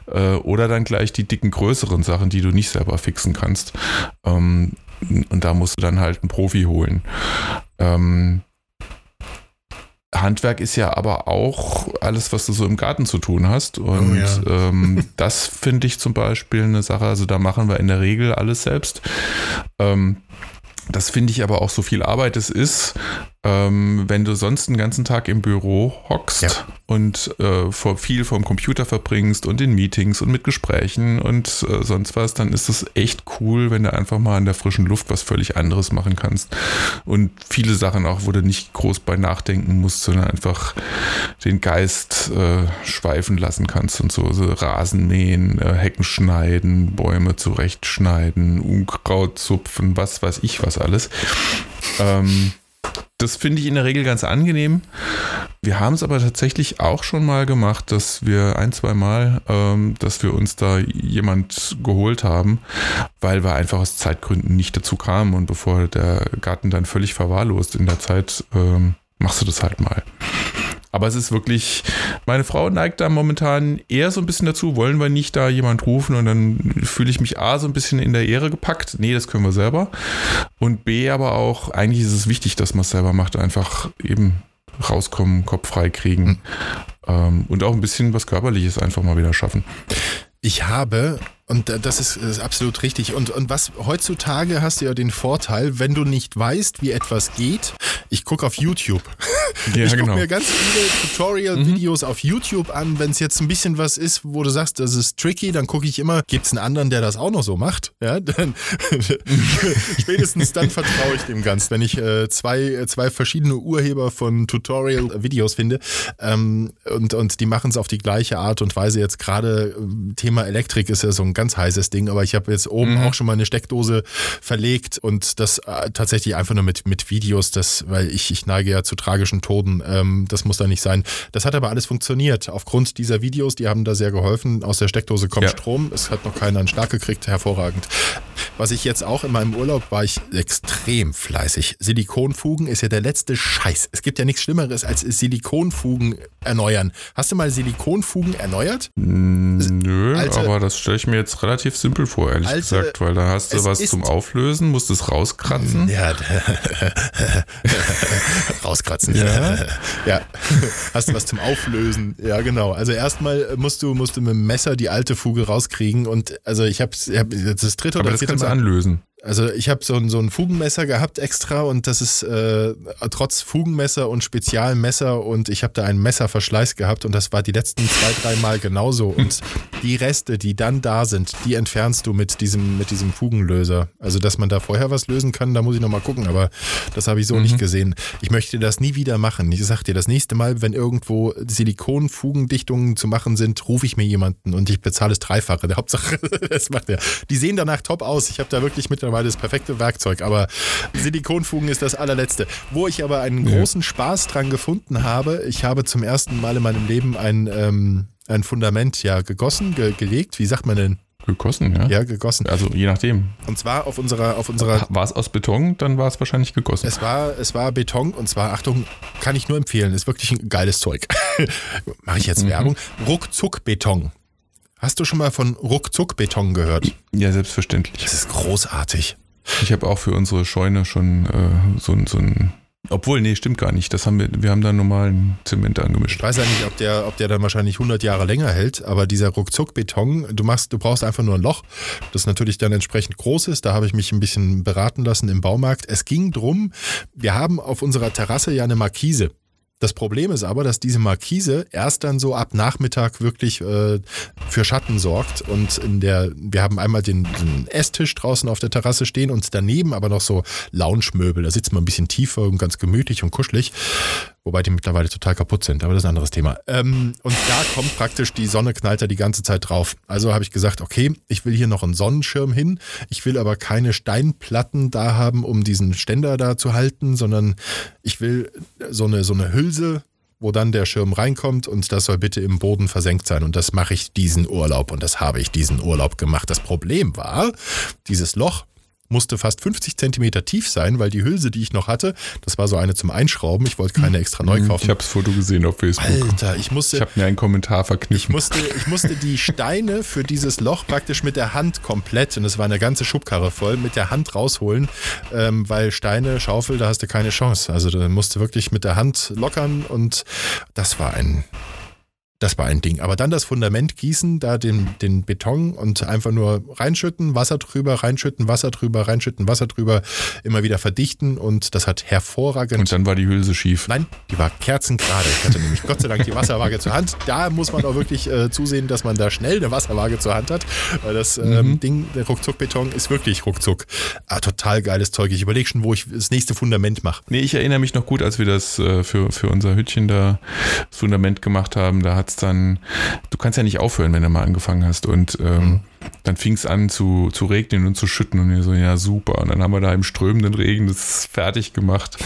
Oder dann gleich die dicken, größeren Sachen, die du nicht selber fixen kannst. Und da musst du dann halt einen Profi holen. Handwerk ist ja aber auch alles, was du so im Garten zu tun hast, und oh ja. Das finde ich zum Beispiel eine Sache, also da machen wir in der Regel alles selbst. Das finde ich aber auch, so viel Arbeit es ist, wenn du sonst den ganzen Tag im Büro hockst, ja, und viel vom Computer verbringst und in Meetings und mit Gesprächen und sonst was, dann ist es echt cool, wenn du einfach mal in der frischen Luft was völlig anderes machen kannst. Und viele Sachen auch, wo du nicht groß bei nachdenken musst, sondern einfach den Geist schweifen lassen kannst und so Rasen mähen, Hecken schneiden, Bäume zurechtschneiden, Unkraut zupfen, was weiß ich was alles. Das finde ich in der Regel ganz angenehm. Wir haben es aber tatsächlich auch schon mal gemacht, dass wir ein-, zweimal, dass wir uns da jemand geholt haben, weil wir einfach aus Zeitgründen nicht dazu kamen. Und bevor der Garten dann völlig verwahrlost in der Zeit, machst du das halt mal. Aber es ist wirklich, meine Frau neigt da momentan eher so ein bisschen dazu, wollen wir nicht da jemand rufen, und dann fühle ich mich A, so ein bisschen in der Ehre gepackt, nee, das können wir selber, und B, aber auch, eigentlich ist es wichtig, dass man es selber macht, einfach eben rauskommen, Kopf frei kriegen, und auch ein bisschen was Körperliches einfach mal wieder schaffen. Ich habe... Und das ist absolut richtig. Und was heutzutage, hast du ja den Vorteil, wenn du nicht weißt, wie etwas geht, ich gucke auf YouTube. Ja, ich gucke mir ganz viele Tutorial-Videos auf YouTube an. Wenn es jetzt ein bisschen was ist, wo du sagst, das ist tricky, dann gucke ich immer, gibt es einen anderen, der das auch noch so macht? Ja, dann spätestens dann vertraue ich dem Ganzen, wenn ich zwei verschiedene Urheber von Tutorial-Videos finde, und die machen es auf die gleiche Art und Weise. Jetzt gerade Thema Elektrik ist ja so ein ganz heißes Ding, aber ich habe jetzt oben auch schon mal eine Steckdose verlegt und das tatsächlich einfach nur mit Videos, das, weil ich neige ja zu tragischen Toden, das muss da nicht sein. Das hat aber alles funktioniert aufgrund dieser Videos, die haben da sehr geholfen. Aus der Steckdose kommt Strom, es hat noch keiner einen Schlag gekriegt, hervorragend. Was ich jetzt auch in meinem Urlaub, war ich extrem fleißig. Silikonfugen ist ja der letzte Scheiß. Es gibt ja nichts Schlimmeres als Silikonfugen erneuern. Hast du mal Silikonfugen erneuert? Nö, alte, aber das stelle ich mir jetzt relativ simpel vor, ehrlich gesagt, weil da hast du was zum Auflösen, musst es rauskratzen. Ja, rauskratzen. Ja. Hast du was zum Auflösen? Ja, genau. Also erstmal musst du mit dem Messer die alte Fuge rauskriegen und also ich habe das dritte oder vierte Mal. Anlösen. Also ich habe so ein Fugenmesser gehabt extra und das ist trotz Fugenmesser und Spezialmesser und ich habe da einen Messerverschleiß gehabt und das war die letzten 2-3 Mal genauso und die Reste, die dann da sind, die entfernst du mit diesem Fugenlöser. Also dass man da vorher was lösen kann, da muss ich nochmal gucken, aber das habe ich so nicht gesehen. Ich möchte das nie wieder machen. Ich sag dir, das nächste Mal, wenn irgendwo Silikonfugendichtungen zu machen sind, rufe ich mir jemanden und ich bezahle es 3-fache. Der Hauptsache, das macht er. Die sehen danach top aus. Ich habe da wirklich mittlerweile das perfekte Werkzeug, aber Silikonfugen ist das allerletzte. Wo ich aber einen großen Spaß dran gefunden habe, ich habe zum ersten Mal in meinem Leben ein Fundament gelegt. Wie sagt man denn? Gegossen, ja? Ja, gegossen. Also je nachdem. Und zwar auf unserer... War es aus Beton, dann war es wahrscheinlich gegossen. Es war Beton und zwar, Achtung, kann ich nur empfehlen, ist wirklich ein geiles Zeug. Mache ich jetzt Werbung. Ruckzuckbeton. Hast du schon mal von Ruckzuckbeton gehört? Ja, selbstverständlich. Das ist großartig. Ich habe auch für unsere Scheune schon so ein... Obwohl, nee, stimmt gar nicht. Das haben wir haben da normalen Zement angemischt. Ich weiß ja nicht, ob der dann wahrscheinlich 100 Jahre länger hält, aber dieser Ruckzuckbeton, du brauchst einfach nur ein Loch, das natürlich dann entsprechend groß ist. Da habe ich mich ein bisschen beraten lassen im Baumarkt. Es ging drum, wir haben auf unserer Terrasse ja eine Markise. Das Problem ist aber, dass diese Markise erst dann so ab Nachmittag wirklich für Schatten sorgt und wir haben einmal den Esstisch draußen auf der Terrasse stehen und daneben aber noch so Lounge-Möbel, da sitzt man ein bisschen tiefer und ganz gemütlich und kuschelig, wobei die mittlerweile total kaputt sind, aber das ist ein anderes Thema. Und da kommt praktisch die Sonne, knallt da die ganze Zeit drauf. Also habe ich gesagt, okay, ich will hier noch einen Sonnenschirm hin, ich will aber keine Steinplatten da haben, um diesen Ständer da zu halten, sondern ich will so eine Hülle, wo dann der Schirm reinkommt und das soll bitte im Boden versenkt sein und das mache ich diesen Urlaub und das habe ich diesen Urlaub gemacht. Das Problem war, dieses Loch musste fast 50 Zentimeter tief sein, weil die Hülse, die ich noch hatte, das war so eine zum Einschrauben, ich wollte keine extra neu kaufen. Ich habe das Foto gesehen auf Facebook. Alter, ich habe mir einen Kommentar verkniffen. Ich musste die Steine für dieses Loch praktisch mit der Hand komplett, und es war eine ganze Schubkarre voll, mit der Hand rausholen, weil Steine, Schaufel, da hast du keine Chance. Also da musst du wirklich mit der Hand lockern und das war ein Ding. Aber dann das Fundament gießen, da den Beton und einfach nur reinschütten, Wasser drüber, reinschütten, Wasser drüber, reinschütten, Wasser drüber, immer wieder verdichten und das hat hervorragend... Und dann war die Hülse schief. Nein, die war kerzengerade. Ich hatte nämlich Gott sei Dank die Wasserwaage zur Hand. Da muss man auch wirklich zusehen, dass man da schnell eine Wasserwaage zur Hand hat, weil das Ding, der Ruckzuckbeton, ist wirklich Ruckzuck. Ah, total geiles Zeug. Ich überlege schon, wo ich das nächste Fundament mache. Nee, ich erinnere mich noch gut, als wir das für unser Hütchen da das Fundament gemacht haben, da hat dann, du kannst ja nicht aufhören, wenn du mal angefangen hast und dann fing es an zu regnen und zu schütten und wir so, ja super, und dann haben wir da im strömenden Regen das fertig gemacht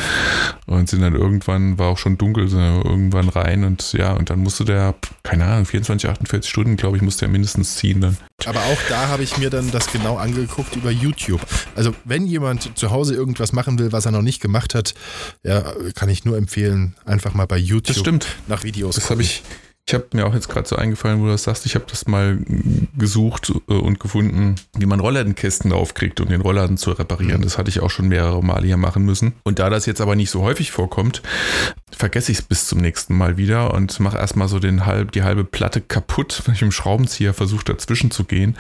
und sind dann irgendwann, war auch schon dunkel, sind dann irgendwann rein und ja, und dann musste der, keine Ahnung, 24, 48 Stunden, glaube ich, musste er mindestens ziehen dann. Aber auch da habe ich mir dann das genau angeguckt über YouTube. Also wenn jemand zu Hause irgendwas machen will, was er noch nicht gemacht hat, ja, kann ich nur empfehlen, einfach mal bei YouTube nach Videos gucken. Das habe ich... Ich habe mir auch jetzt gerade so eingefallen, wo du das sagst, ich habe das mal gesucht und gefunden, wie man Rollladenkästen aufkriegt, um den Rollladen zu reparieren. Das hatte ich auch schon mehrere Male hier machen müssen. Und da das jetzt aber nicht so häufig vorkommt, vergesse ich es bis zum nächsten Mal wieder und mache erstmal so die halbe Platte kaputt, wenn ich mit dem Schraubenzieher versuche, dazwischen zu gehen.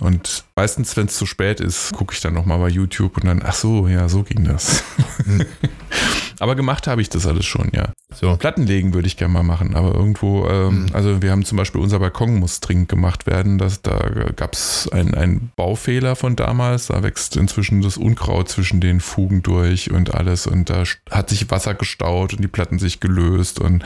Und meistens, wenn es zu spät ist, gucke ich dann nochmal bei YouTube und dann, ach so, ja, so ging das. Aber gemacht habe ich das alles schon, ja. So. Platten legen würde ich gerne mal machen, aber irgendwo, also wir haben zum Beispiel, unser Balkon muss dringend gemacht werden. Da gab es einen Baufehler von damals, da wächst inzwischen das Unkraut zwischen den Fugen durch und alles und da hat sich Wasser gestaut und die Platten sich gelöst und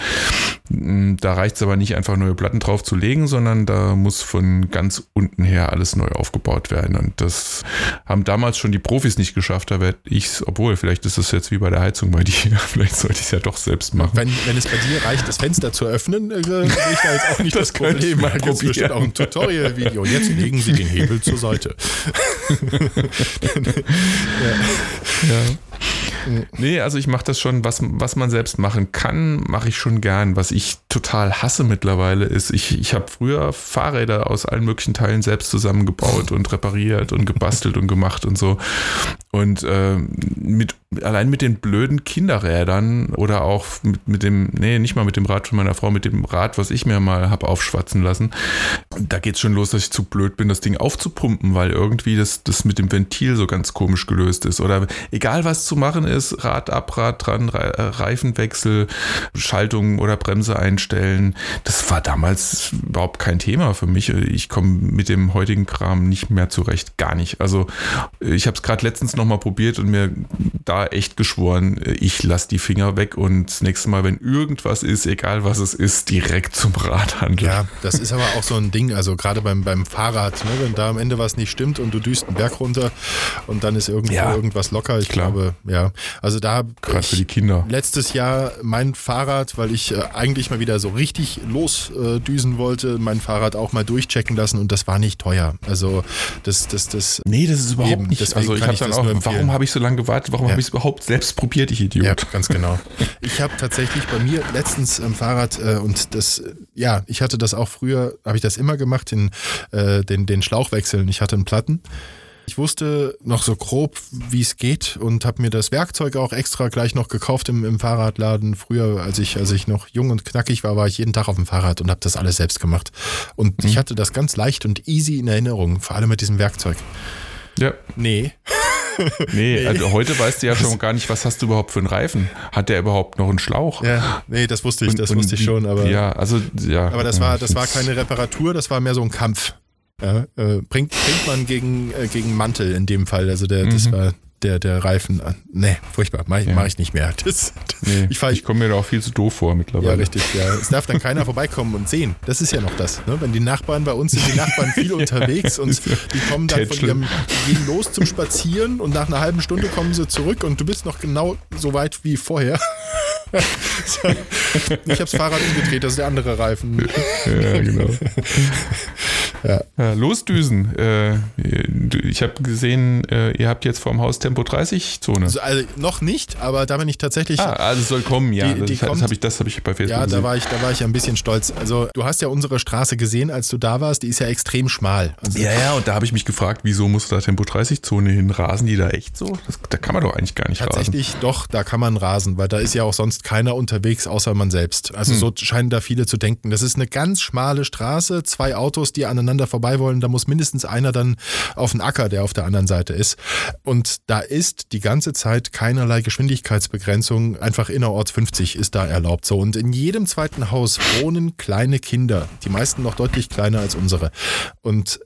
da reicht es aber nicht einfach neue Platten drauf zu legen, sondern da muss von ganz unten her alles neu aufgebaut werden und das haben damals schon die Profis nicht geschafft, da werde ich es, obwohl vielleicht ist es jetzt wie bei der Heizung bei dir, vielleicht sollte ich es ja doch selbst machen. Wenn es bei dir reicht, das Fenster zu öffnen, sehe ich da jetzt auch nicht das Problem. Das könnte ich mal probieren. Gibt's bestimmt auch ein Tutorial-Video. Jetzt legen Sie den Hebel zur Seite. Ja. Nee, also ich mache das schon, was man selbst machen kann, mache ich schon gern. Was ich total hasse mittlerweile ist, ich habe früher Fahrräder aus allen möglichen Teilen selbst zusammengebaut und repariert und gebastelt und gemacht und so. Und allein mit den blöden Kinderrädern oder auch nicht mal mit dem Rad von meiner Frau, mit dem Rad, was ich mir mal habe aufschwatzen lassen, da geht's schon los, dass ich zu blöd bin, das Ding aufzupumpen, weil irgendwie das mit dem Ventil so ganz komisch gelöst ist. Oder egal was zu machen ist, Rad ab, Rad dran, Reifenwechsel, Schaltung oder Bremse einstellen, das war damals überhaupt kein Thema für mich. Ich komme mit dem heutigen Kram nicht mehr zurecht, gar nicht. Also ich habe es gerade letztens nochmal probiert und mir da echt geschworen, ich lasse die Finger weg und das nächste Mal, wenn irgendwas ist, egal was es ist, direkt zum Radhandel. Ja, das ist aber auch so ein Ding, also gerade beim Fahrrad, ne, wenn da am Ende was nicht stimmt und du düst einen Berg runter und dann ist irgendwas locker, ich glaube, ja. Also da gerade für die Kinder. Letztes Jahr mein Fahrrad, weil ich eigentlich mal wieder so richtig losdüsen wollte, mein Fahrrad auch mal durchchecken lassen und das war nicht teuer. Also das nee, das ist überhaupt nicht. Also ich habe dann auch, warum habe ich so lange gewartet? Warum habe ich überhaupt selbst probiert, ich Idiot. Ja, ganz genau. Ich habe tatsächlich bei mir letztens am Fahrrad und das, ja, ich hatte das auch früher, habe ich das immer gemacht, den Schlauch wechseln. Ich hatte einen Platten. Ich wusste noch so grob, wie es geht und habe mir das Werkzeug auch extra gleich noch gekauft im Fahrradladen. Früher, als ich noch jung und knackig war, war ich jeden Tag auf dem Fahrrad und habe das alles selbst gemacht. Und ich hatte das ganz leicht und easy in Erinnerung, vor allem mit diesem Werkzeug. Ja. Nee, also heute weißt du ja schon gar nicht, was hast du überhaupt für einen Reifen? Hat der überhaupt noch einen Schlauch? Ja, nee, das wusste ich schon. Aber ja, also ja. Aber das war keine Reparatur, das war mehr so ein Kampf. Ja, bringt man gegen Mantel in dem Fall. Also das war der Reifen an. Nee, furchtbar, mach ich nicht mehr. Ich komme mir da auch viel zu doof vor mittlerweile. Ja, richtig, ja. Es darf dann keiner vorbeikommen und sehen. Das ist ja noch das. Ne? Wenn die Nachbarn bei uns sind, die Nachbarn viel unterwegs und die kommen dann die gehen los zum Spazieren und nach einer halben Stunde kommen sie zurück und du bist noch genau so weit wie vorher. Ich habe das Fahrrad umgedreht, das ist der andere Reifen. Ja, genau. Ja. Ja, losdüsen. Ich habe gesehen, ihr habt jetzt vorm Haus Tempo 30 Zone. Also noch nicht, aber da bin ich tatsächlich. Ah, also soll kommen, ja. Das habe ich bei Facebook gesehen. Ja, da war ich ein bisschen stolz. Also du hast ja unsere Straße gesehen, als du da warst. Die ist ja extrem schmal. Also, ja, und da habe ich mich gefragt, wieso muss da Tempo 30 Zone hin? Rasen die da echt so? Da kann man doch eigentlich gar nicht rasen. Tatsächlich, doch, da kann man rasen, weil da ist ja auch sonst keiner unterwegs, außer man selbst. Also so scheinen da viele zu denken. Das ist eine ganz schmale Straße, zwei Autos, die aneinander vorbei wollen, da muss mindestens einer dann auf den Acker, der auf der anderen Seite ist. Und da ist die ganze Zeit keinerlei Geschwindigkeitsbegrenzung, einfach innerorts 50 ist da erlaubt. So, und in jedem zweiten Haus wohnen kleine Kinder, die meisten noch deutlich kleiner als unsere. Und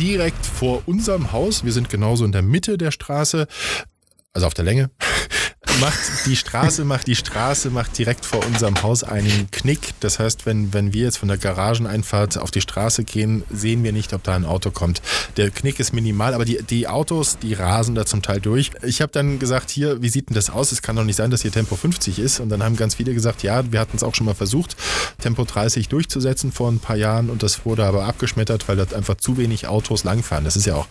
direkt vor unserem Haus, wir sind genauso in der Mitte der Straße, also auf der Länge, macht die Straße direkt vor unserem Haus einen Knick. Das heißt, wenn wir jetzt von der Garageneinfahrt auf die Straße gehen, sehen wir nicht, ob da ein Auto kommt. Der Knick ist minimal, aber die Autos, die rasen da zum Teil durch. Ich habe dann gesagt, hier, wie sieht denn das aus? Es kann doch nicht sein, dass hier Tempo 50 ist. Und dann haben ganz viele gesagt, ja, wir hatten es auch schon mal versucht, Tempo 30 durchzusetzen vor ein paar Jahren. Und das wurde aber abgeschmettert, weil da einfach zu wenig Autos langfahren. Das sind ja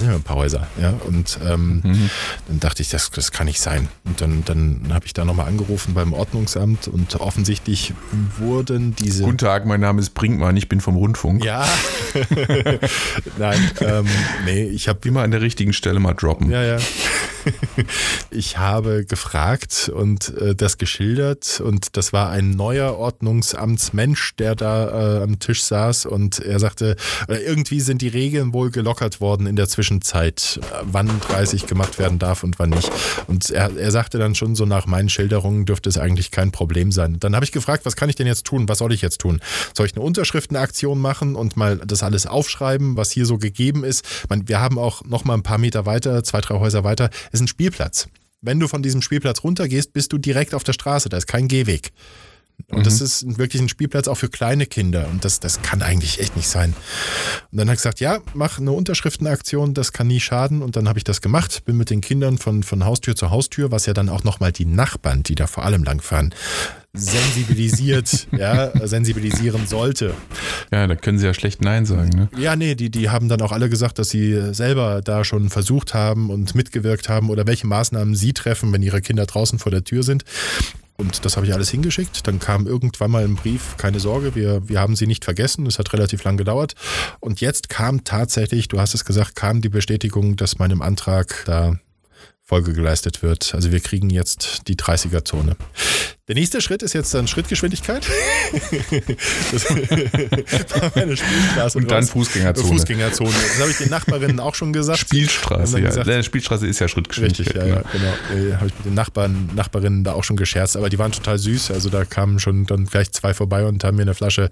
ein paar Häuser. Ja? Und dann dachte ich, das kann nicht sein. Und dann habe ich da nochmal angerufen beim Ordnungsamt und offensichtlich wurden diese... Guten Tag, mein Name ist Brinkmann, ich bin vom Rundfunk. Ja. Nein, nee, ich habe... Immer an der richtigen Stelle mal droppen. Ja, ja. Ich habe gefragt und das geschildert und das war ein neuer Ordnungsamtsmensch, der da am Tisch saß und er sagte, irgendwie sind die Regeln wohl gelockert worden in der Zwischenzeit, wann 30 gemacht werden darf und wann nicht. Und er sagt, dachte dann schon so nach meinen Schilderungen dürfte es eigentlich kein Problem sein. Dann habe ich gefragt, was kann ich denn jetzt tun? Was soll ich jetzt tun? Soll ich eine Unterschriftenaktion machen und mal das alles aufschreiben, was hier so gegeben ist? Wir haben auch noch mal ein paar Meter weiter, 2, 3 Häuser weiter, ist ein Spielplatz. Wenn du von diesem Spielplatz runtergehst, bist du direkt auf der Straße, da ist kein Gehweg. Und das ist wirklich ein Spielplatz auch für kleine Kinder. Und das kann eigentlich echt nicht sein. Und dann hat er gesagt, ja, mach eine Unterschriftenaktion, das kann nie schaden. Und dann habe ich das gemacht, bin mit den Kindern von Haustür zu Haustür, was ja dann auch nochmal die Nachbarn, die da vor allem langfahren, sensibilisieren sollte. Ja, da können sie ja schlecht Nein sagen, ne? Ja, nee, die haben dann auch alle gesagt, dass sie selber da schon versucht haben und mitgewirkt haben oder welche Maßnahmen sie treffen, wenn ihre Kinder draußen vor der Tür sind. Und das habe ich alles hingeschickt. Dann kam irgendwann mal ein Brief, keine Sorge, wir haben sie nicht vergessen. Es hat relativ lang gedauert. Und jetzt kam tatsächlich, du hast es gesagt, kam die Bestätigung, dass meinem Antrag da Folge geleistet wird. Also wir kriegen jetzt die 30er-Zone. Der nächste Schritt ist jetzt dann Schrittgeschwindigkeit. Das war meine Spielstraße. Und dann Fußgängerzone. Fußgängerzone. Das habe ich den Nachbarinnen auch schon gesagt. Spielstraße, ja. Gesagt, Spielstraße ist ja Schrittgeschwindigkeit. Richtig, ja, genau. Habe ich mit den Nachbarinnen da auch schon gescherzt. Aber die waren total süß. Also da kamen schon dann gleich 2 vorbei und haben mir eine Flasche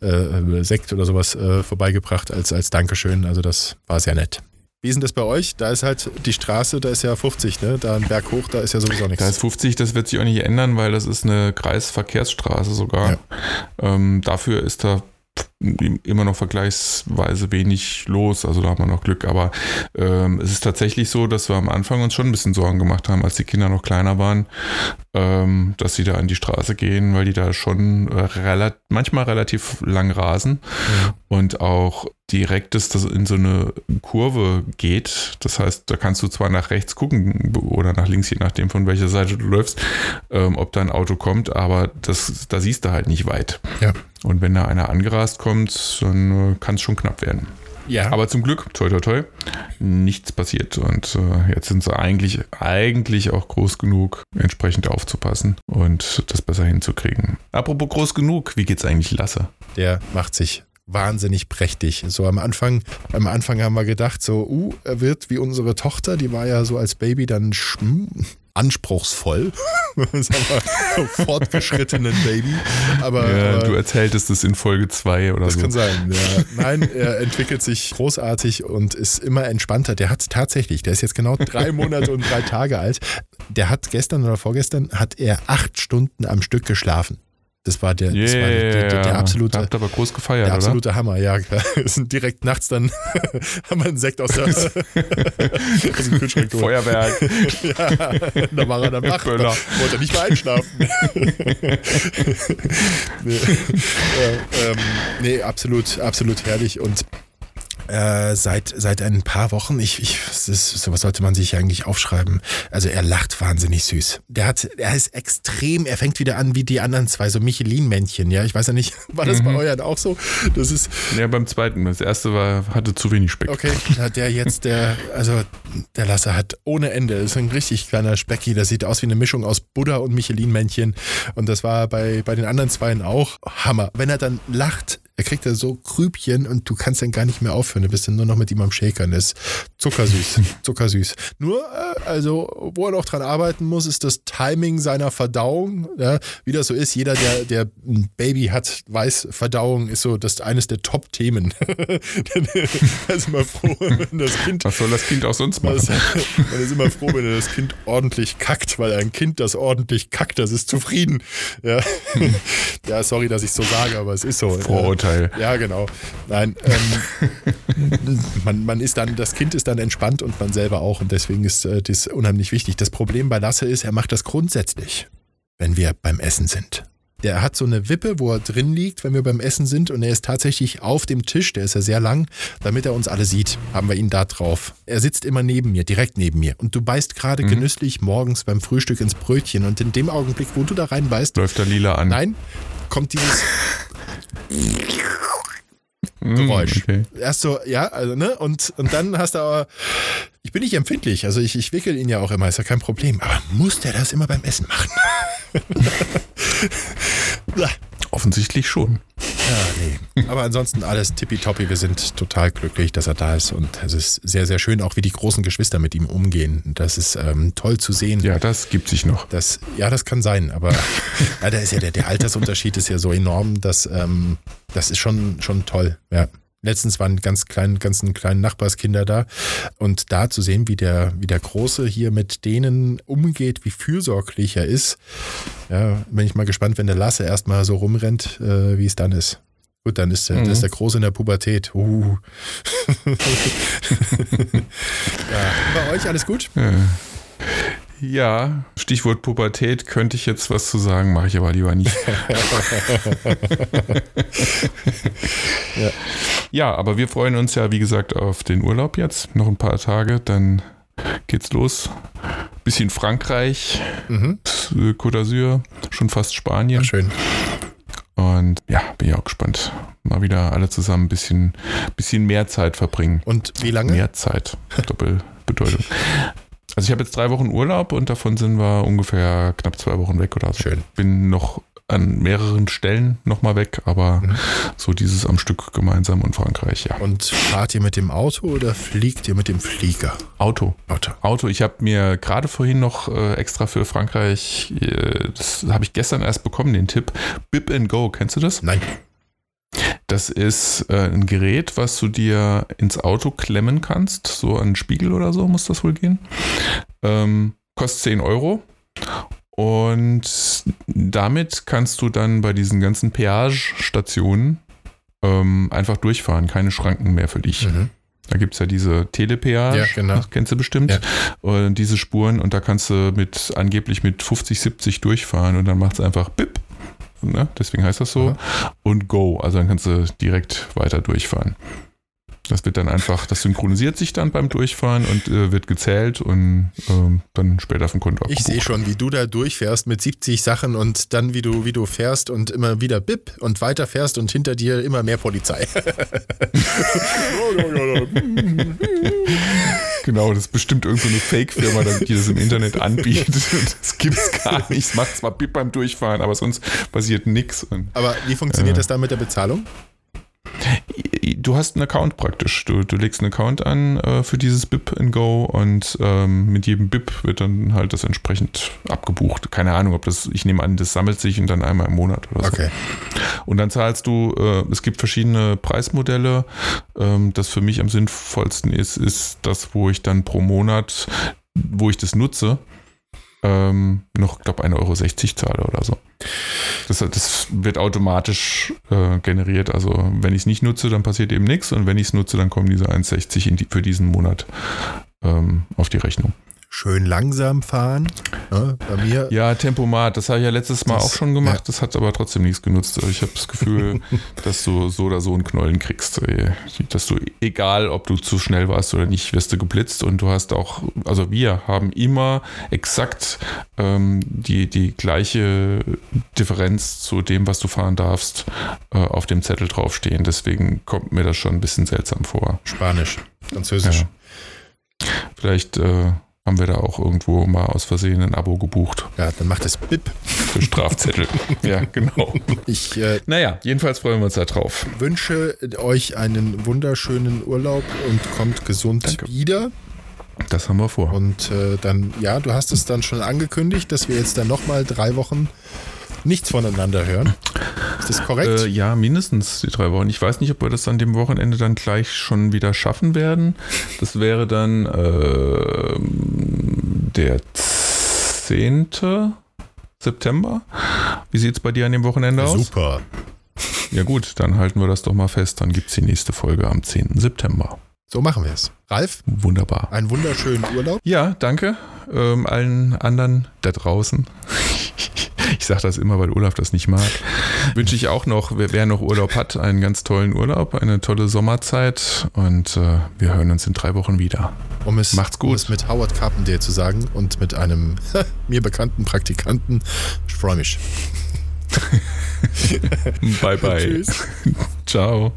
Sekt oder sowas vorbeigebracht als Dankeschön. Also das war sehr nett. Wie ist denn das bei euch? Da ist halt die Straße, da ist ja 50, ne? Da ein Berg hoch, da ist ja sowieso nichts. Da ist 50, das wird sich auch nicht ändern, weil das ist eine Kreisverkehrsstraße sogar. Ja. Dafür ist da immer noch vergleichsweise wenig los, also da hat man noch Glück, aber es ist tatsächlich so, dass wir am Anfang uns schon ein bisschen Sorgen gemacht haben, als die Kinder noch kleiner waren, dass sie da an die Straße gehen, weil die da schon manchmal relativ lang rasen und auch direkt ist, dass das in so eine Kurve geht, das heißt, da kannst du zwar nach rechts gucken oder nach links, je nachdem von welcher Seite du läufst, ob da ein Auto kommt, aber da siehst du halt nicht weit. Ja. Und wenn da einer angerast kommt, dann kann es schon knapp werden. Ja. Aber zum Glück, toi toi toi, nichts passiert. Und jetzt sind sie eigentlich auch groß genug, entsprechend aufzupassen und das besser hinzukriegen. Apropos groß genug, wie geht's eigentlich Lasse? Der macht sich wahnsinnig prächtig. So am Anfang haben wir gedacht, so, er wird wie unsere Tochter, die war ja so als Baby dann anspruchsvoll, sagen wir, so fortgeschrittenen Baby. Aber ja, du erzähltest es in Folge 2 oder das so. Das kann sein, ja. Nein, er entwickelt sich großartig und ist immer entspannter. Der ist jetzt genau 3 Monate und 3 Tage alt. Der hat gestern oder vorgestern, 8 Stunden am Stück geschlafen. Das war der absolute. Ihr habt aber groß gefeiert, der absolute oder? Hammer, ja. Wir sind direkt nachts dann haben wir einen Sekt aus dem Kühlschrank geholt. Feuerwerk. Ja, da war er dann wach. Wollte er nicht mehr einschlafen. Nee, absolut herrlich und seit ein paar Wochen, sowas sollte man sich eigentlich aufschreiben. Also er lacht wahnsinnig süß. Er ist extrem, er fängt wieder an wie die anderen 2, so Michelin-Männchen, ja. Ich weiß ja nicht, war das bei euren auch so? Das ist. Ja, beim zweiten. Das erste hatte zu wenig Speck. Okay, der Lasse hat ohne Ende, ist ein richtig kleiner Specki, das sieht aus wie eine Mischung aus Buddha und Michelin-Männchen. Und das war bei den anderen 2 auch Hammer. Wenn er dann lacht, er kriegt da so Grübchen und du kannst dann gar nicht mehr aufhören. Du bist dann nur noch mit ihm am Shakern. Das ist zuckersüß. Nur, wo er noch dran arbeiten muss, ist das Timing seiner Verdauung. Ja, wie das so ist, jeder, der ein Baby hat, weiß, Verdauung ist so eines der Top-Themen. Er ist immer froh, wenn das Kind... Was soll das Kind auch sonst machen? Man ist immer froh, wenn das Kind ordentlich kackt, weil ein Kind, das ordentlich kackt, das ist zufrieden. Ja, ja sorry, dass ich so sage, aber es ist so. Vorurteil. Ja, genau. Nein, das Kind ist dann entspannt und man selber auch und deswegen ist das unheimlich wichtig. Das Problem bei Lasse ist, er macht das grundsätzlich, wenn wir beim Essen sind. Der hat so eine Wippe, wo er drin liegt, wenn wir beim Essen sind und er ist tatsächlich auf dem Tisch, der ist ja sehr lang, damit er uns alle sieht, haben wir ihn da drauf. Er sitzt immer neben mir, direkt neben mir und du beißt gerade genüsslich morgens beim Frühstück ins Brötchen und in dem Augenblick, wo du da reinbeißt, läuft der lila an. Nein, kommt dieses Geräusch. Okay. Erst so, ja, also, ne? Und dann hast du aber, ich bin nicht empfindlich, also ich wickel ihn ja auch immer, ist ja kein Problem, aber muss der das immer beim Essen machen? Offensichtlich schon. Ja, Nee. Aber ansonsten alles tippitoppi. Wir sind total glücklich, dass er da ist. Und es ist sehr, sehr schön, auch wie die großen Geschwister mit ihm umgehen. Das ist toll zu sehen. Ja, das gibt sich noch. Das kann sein. Aber ja, da ist ja der Altersunterschied ist ja so enorm, dass das ist schon toll. Ja. Letztens waren ganz kleine Nachbarskinder da und da zu sehen, wie der Große hier mit denen umgeht, wie fürsorglich er ist. Ja, bin ich mal gespannt, wenn der Lasse erstmal so rumrennt, wie es dann ist. Gut, dann ist der Große in der Pubertät. Ja, bei euch alles gut? Ja, Stichwort Pubertät, könnte ich jetzt was zu sagen, mache ich aber lieber nicht. Ja, aber wir freuen uns ja, wie gesagt, auf den Urlaub jetzt. Noch ein paar Tage, dann geht's los. Bisschen Frankreich, Côte d'Azur, schon fast Spanien. Ach, schön. Und ja, bin ich auch gespannt. Mal wieder alle zusammen ein bisschen mehr Zeit verbringen. Und wie lange? Mehr Zeit, Doppelbedeutung. Also ich habe jetzt 3 Wochen Urlaub und davon sind wir ungefähr knapp 2 Wochen weg oder so. Schön. Bin noch an mehreren Stellen nochmal weg, aber so dieses am Stück gemeinsam und Frankreich, ja. Und fahrt ihr mit dem Auto oder fliegt ihr mit dem Flieger? Auto. Ich habe mir gerade vorhin noch extra für Frankreich, das habe ich gestern erst bekommen, den Tipp, Bip & Go, kennst du das? Nein. Das ist ein Gerät, was du dir ins Auto klemmen kannst, so an den Spiegel oder so muss das wohl gehen. Kostet 10 € und damit kannst du dann bei diesen ganzen Peage-Stationen einfach durchfahren, keine Schranken mehr für dich. Mhm. Da gibt es ja diese Telepeage, ja, genau. Kennst du bestimmt, ja. Und diese Spuren und da kannst du angeblich mit 50, 70 durchfahren und dann macht es einfach bip. Ne? Deswegen heißt das so. Aha. Und Go, also dann kannst du direkt weiter durchfahren. Das wird dann einfach, das synchronisiert sich dann beim Durchfahren und wird gezählt und dann später auf dem Konto abgebucht. Ich sehe schon, wie du da durchfährst mit 70 Sachen und dann wie du fährst und immer wieder bip und weiter fährst und hinter dir immer mehr Polizei. Genau, das ist bestimmt irgend so eine Fake-Firma, die das im Internet anbietet. Das gibt es gar nicht. Es macht zwar Bip beim Durchfahren, aber sonst passiert nichts. Aber wie funktioniert das dann mit der Bezahlung? Du hast einen Account praktisch. Du legst einen Account an für dieses Bip & Go und mit jedem Bip wird dann halt das entsprechend abgebucht. Keine Ahnung, ich nehme an, das sammelt sich und dann einmal im Monat oder so. Okay. Und dann zahlst du, es gibt verschiedene Preismodelle. Das für mich am sinnvollsten ist das, wo ich dann pro Monat, wo ich das nutze, noch, glaube ich, 1,60 € zahle oder so. Das wird automatisch generiert. Also wenn ich es nicht nutze, dann passiert eben nichts. Und wenn ich es nutze, dann kommen diese 1,60 € für diesen Monat auf die Rechnung. Schön langsam fahren. Ja, bei mir. Ja, Tempomat, das habe ich ja letztes Mal auch schon gemacht. Ja. Das hat aber trotzdem nichts genutzt. Also ich habe das Gefühl, dass du so oder so einen Knollen kriegst. Dass du, egal ob du zu schnell warst oder nicht, wirst du geblitzt. Und du hast auch, also wir haben immer exakt die gleiche Differenz zu dem, was du fahren darfst, auf dem Zettel draufstehen. Deswegen kommt mir das schon ein bisschen seltsam vor. Spanisch, Französisch. Ja. Vielleicht haben wir da auch irgendwo mal aus Versehen ein Abo gebucht. Ja, dann macht es Bip. Für Strafzettel. Ja, genau. Jedenfalls freuen wir uns da drauf. Wünsche euch einen wunderschönen Urlaub und kommt gesund wieder. Das haben wir vor. Und dann, ja, du hast es dann schon angekündigt, dass wir jetzt dann nochmal 3 Wochen nichts voneinander hören. Ist das korrekt? Ja, mindestens die 3 Wochen. Ich weiß nicht, ob wir das an dem Wochenende dann gleich schon wieder schaffen werden. Das wäre dann der 10. September. Wie sieht es bei dir an dem Wochenende aus? Super. Ja gut, dann halten wir das doch mal fest. Dann gibt es die nächste Folge am 10. September. So machen wir es. Ralf? Wunderbar. Einen wunderschönen Urlaub. Ja, danke. Allen anderen da draußen. Ich sage das immer, weil Olaf das nicht mag. Wünsche ich auch noch, wer noch Urlaub hat, einen ganz tollen Urlaub, eine tolle Sommerzeit und wir hören uns in 3 Wochen wieder. Macht's gut. Um es mit Howard Carpendale zu sagen und mit einem mir bekannten Praktikanten. Ich freue mich. Bye, bye. Tschüss. Ciao.